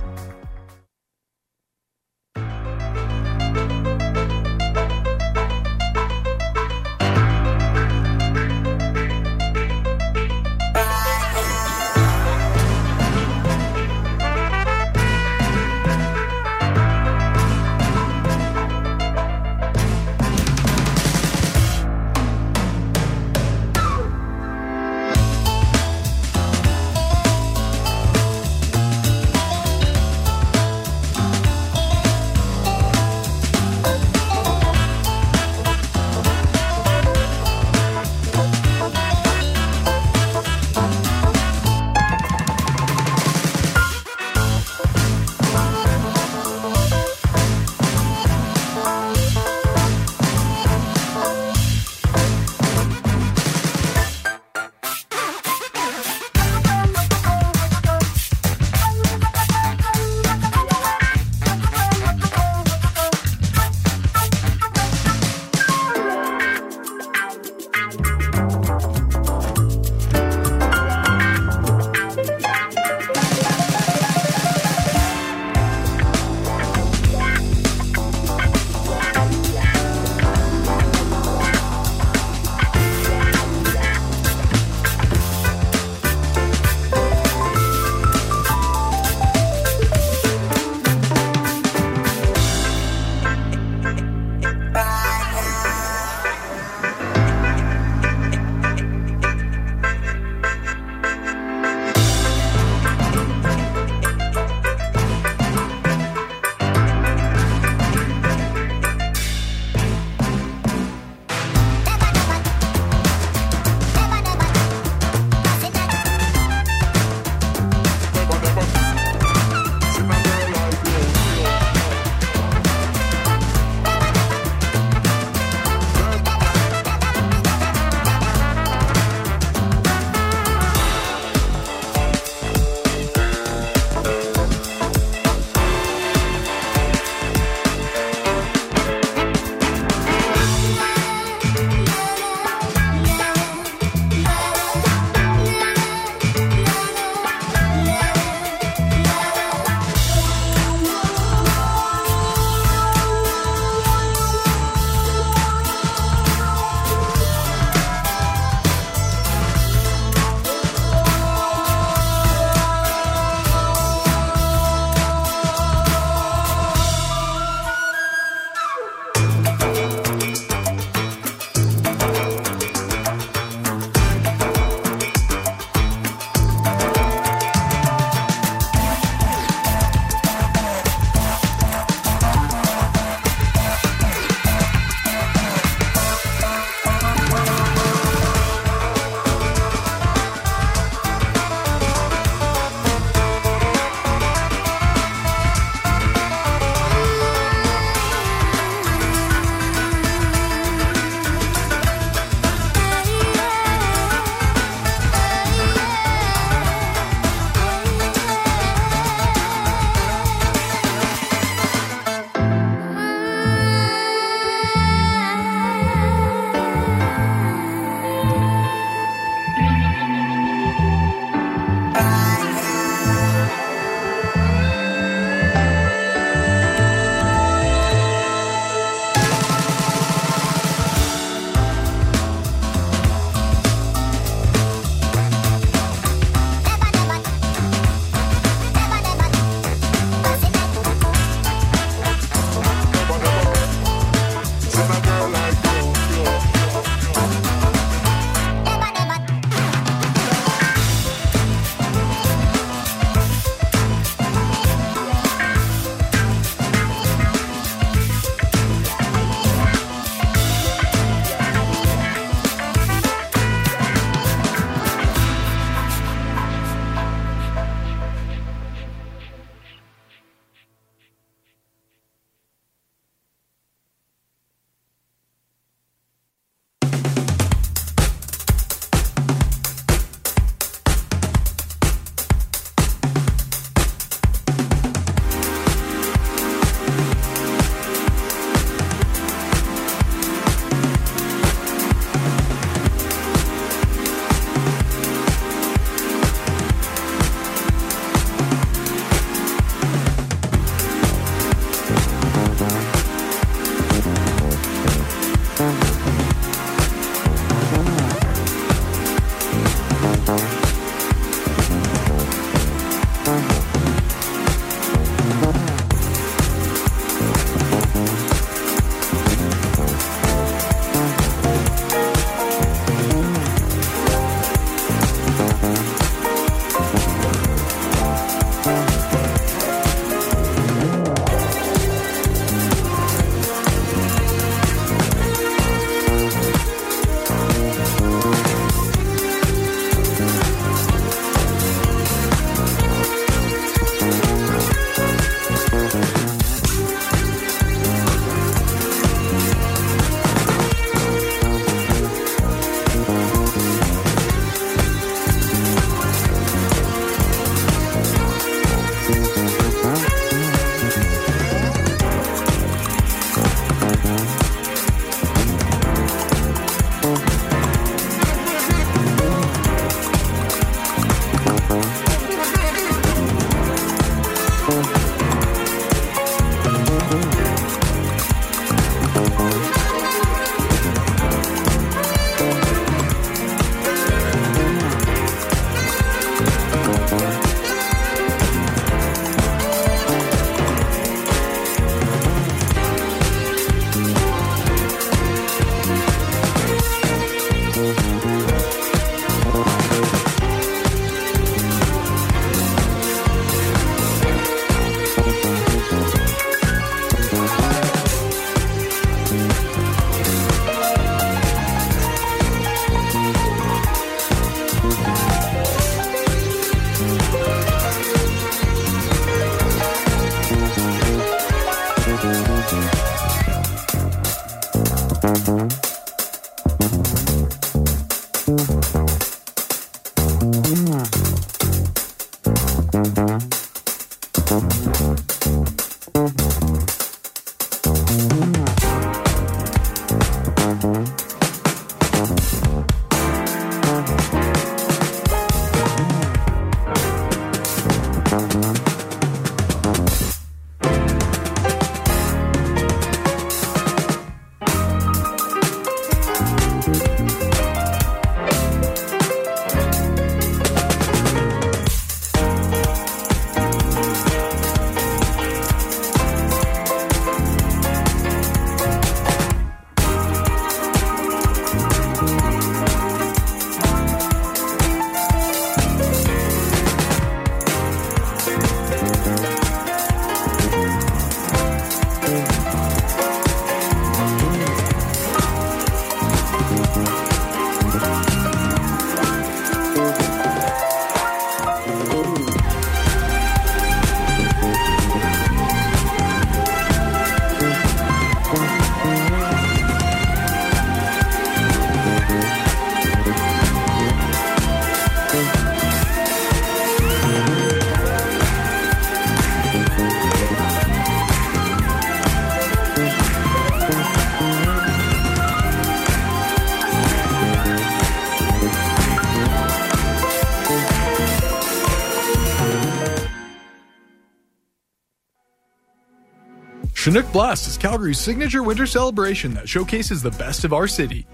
Chinook Blast is Calgary's signature winter celebration that showcases the best of our city.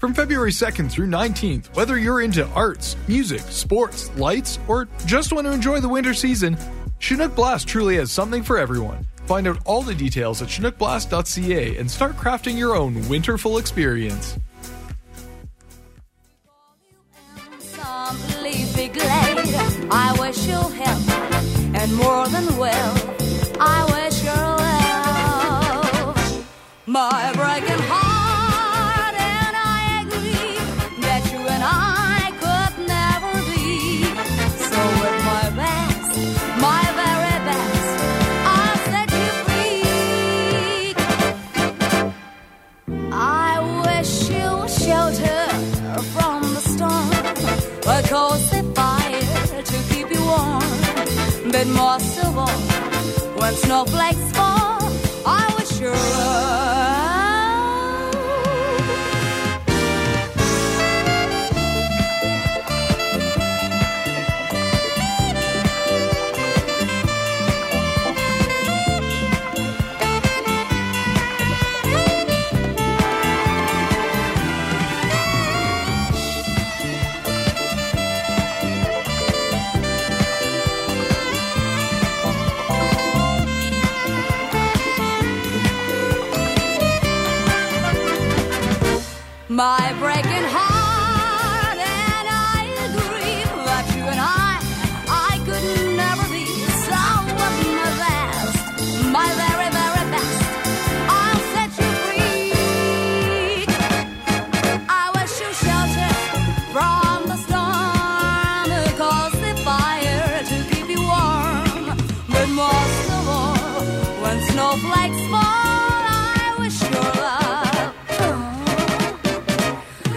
From February 2nd through 19th, whether you're into arts, music, sports, lights, or just want to enjoy the winter season, Chinook Blast truly has something for everyone. Find out all the details at chinookblast.ca and start crafting your own winterful experience. I wish you health and more than well. I wish your love. My broken heart, and I agree that you and I could never be. So with my very best, I'll set you free. I wish you shelter from the storm, a cozy fire to keep you warm, but most of all, when snowflakes fall, I wish your my breaking heart, and I agree that you and I could never be. So with my best, my very, very best, I'll set you free. I wish you shelter from the storm, cause the fire to keep you warm. But most of all, when snowflakes fall, I wish your love. Oh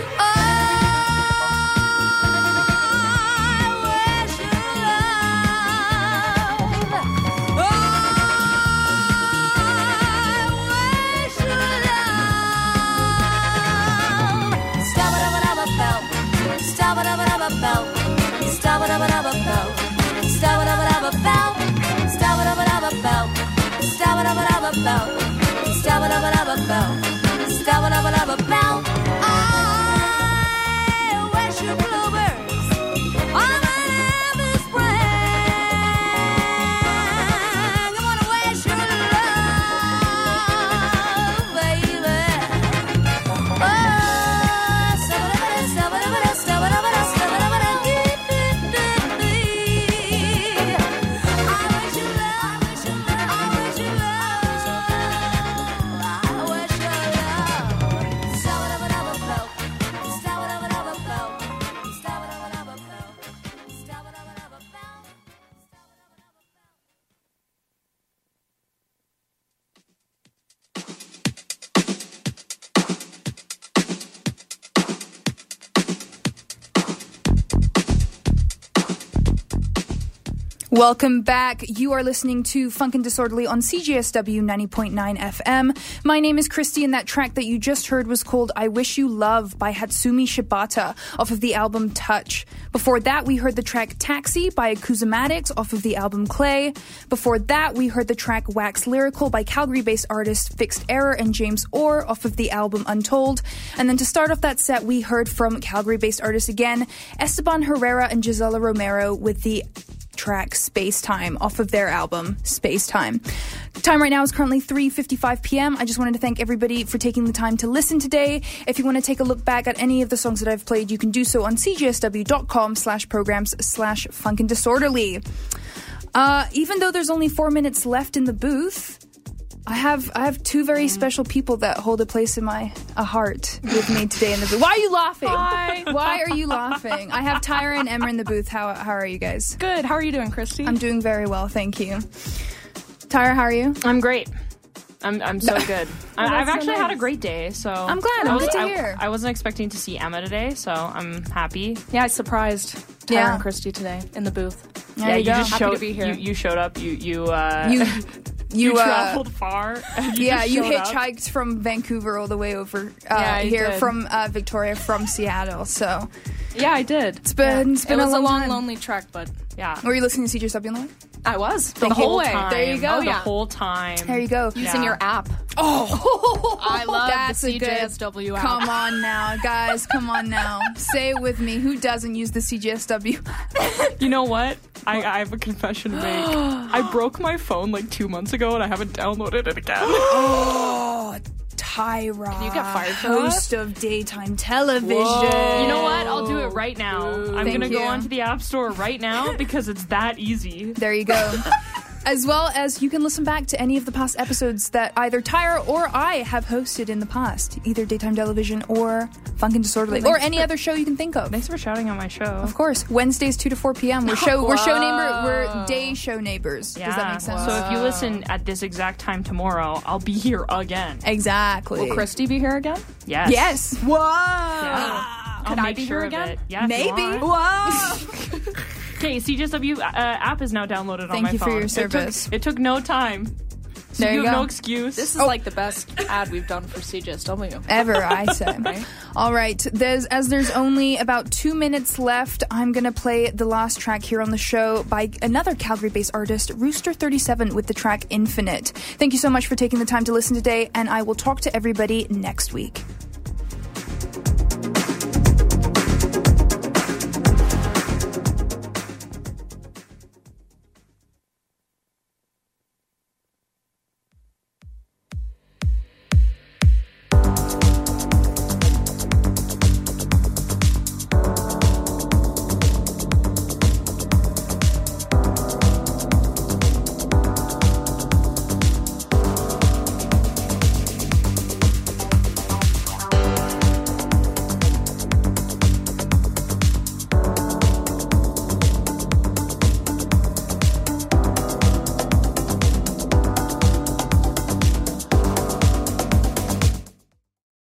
Welcome back. You are listening to Funk and Disorderly on CJSW 90.9 FM. My name is Christy, and that track that you just heard was called I Wish You Love by Hatsumi Shibata off of the album Touch. Before that, we heard the track Taxi by Acousmatics off of the album Clay. Before that, we heard the track Wax Lyrical by Calgary-based artists Fixed Error and James Orr off of the album Untold. And then to start off that set, we heard from Calgary-based artists again, Esteban Herrera and Gisela Romero with the track Space Time off of their album Space Time. The time right now is currently 3:55 p.m. I just wanted to thank everybody for taking the time to listen today. If you want to take a look back at any of the songs that I've played, you can do so on cgsw.com/programs/funkanddisorderly. Even though there's only 4 minutes left in the booth, I have two very special people that hold a place in my heart with me today in the booth. Why are you laughing? Why are you laughing? I have Tyra and Emma in the booth. How are you guys? Good. How are you doing, Christy? I'm doing very well, thank you. Tyra, how are you? I'm great. I'm so good. Well, I've actually had a great day, so I'm glad. I'm good to hear. I wasn't expecting to see Emma today, so I'm happy. Yeah, I surprised Tyra and Christy today in the booth. There you go. Just happy to be here. You showed up. You traveled far. You hitchhiked from Vancouver all the way over here from Victoria, from Seattle. So, yeah, I did. It was a long, lonely trek, but yeah. Were you listening to CJSW online? I was the whole way. There you go. The whole time. There you go. Using your app. Oh, I love the CJSW app. Come on now, guys. Come on now. Say it with me. Who doesn't use the CJSW app? You know what? I have a confession to make. I broke my phone like 2 months ago, and I haven't downloaded it again. Oh, Tyra. Can you get fired for host of daytime television. Whoa. You know what? I'll do it right now. Ooh, I'm going to go onto the App Store right now because it's that easy. There you go. As well as you can listen back to any of the past episodes that either Tyra or I have hosted in the past, either daytime television or Funk and Disorderly, or any other show you can think of. Thanks for shouting on my show. Of course, Wednesdays 2 to 4 p.m. We're day show neighbors. Yeah. Does that make sense? Whoa. So if you listen at this exact time tomorrow, I'll be here again. Exactly. Will Christy be here again? Yes. Yes. Whoa. Yeah. Could I be here again? Yeah. Maybe. Whoa. Okay, CJSW app is now downloaded on my phone. Thank you for your service. It took no time. So there you go. No excuse. This is like the best ad we've done for CJSW. Ever, I say. Right? All right. There's only about 2 minutes left, I'm going to play the last track here on the show by another Calgary-based artist, Rooster 37, with the track Infinite. Thank you so much for taking the time to listen today, and I will talk to everybody next week.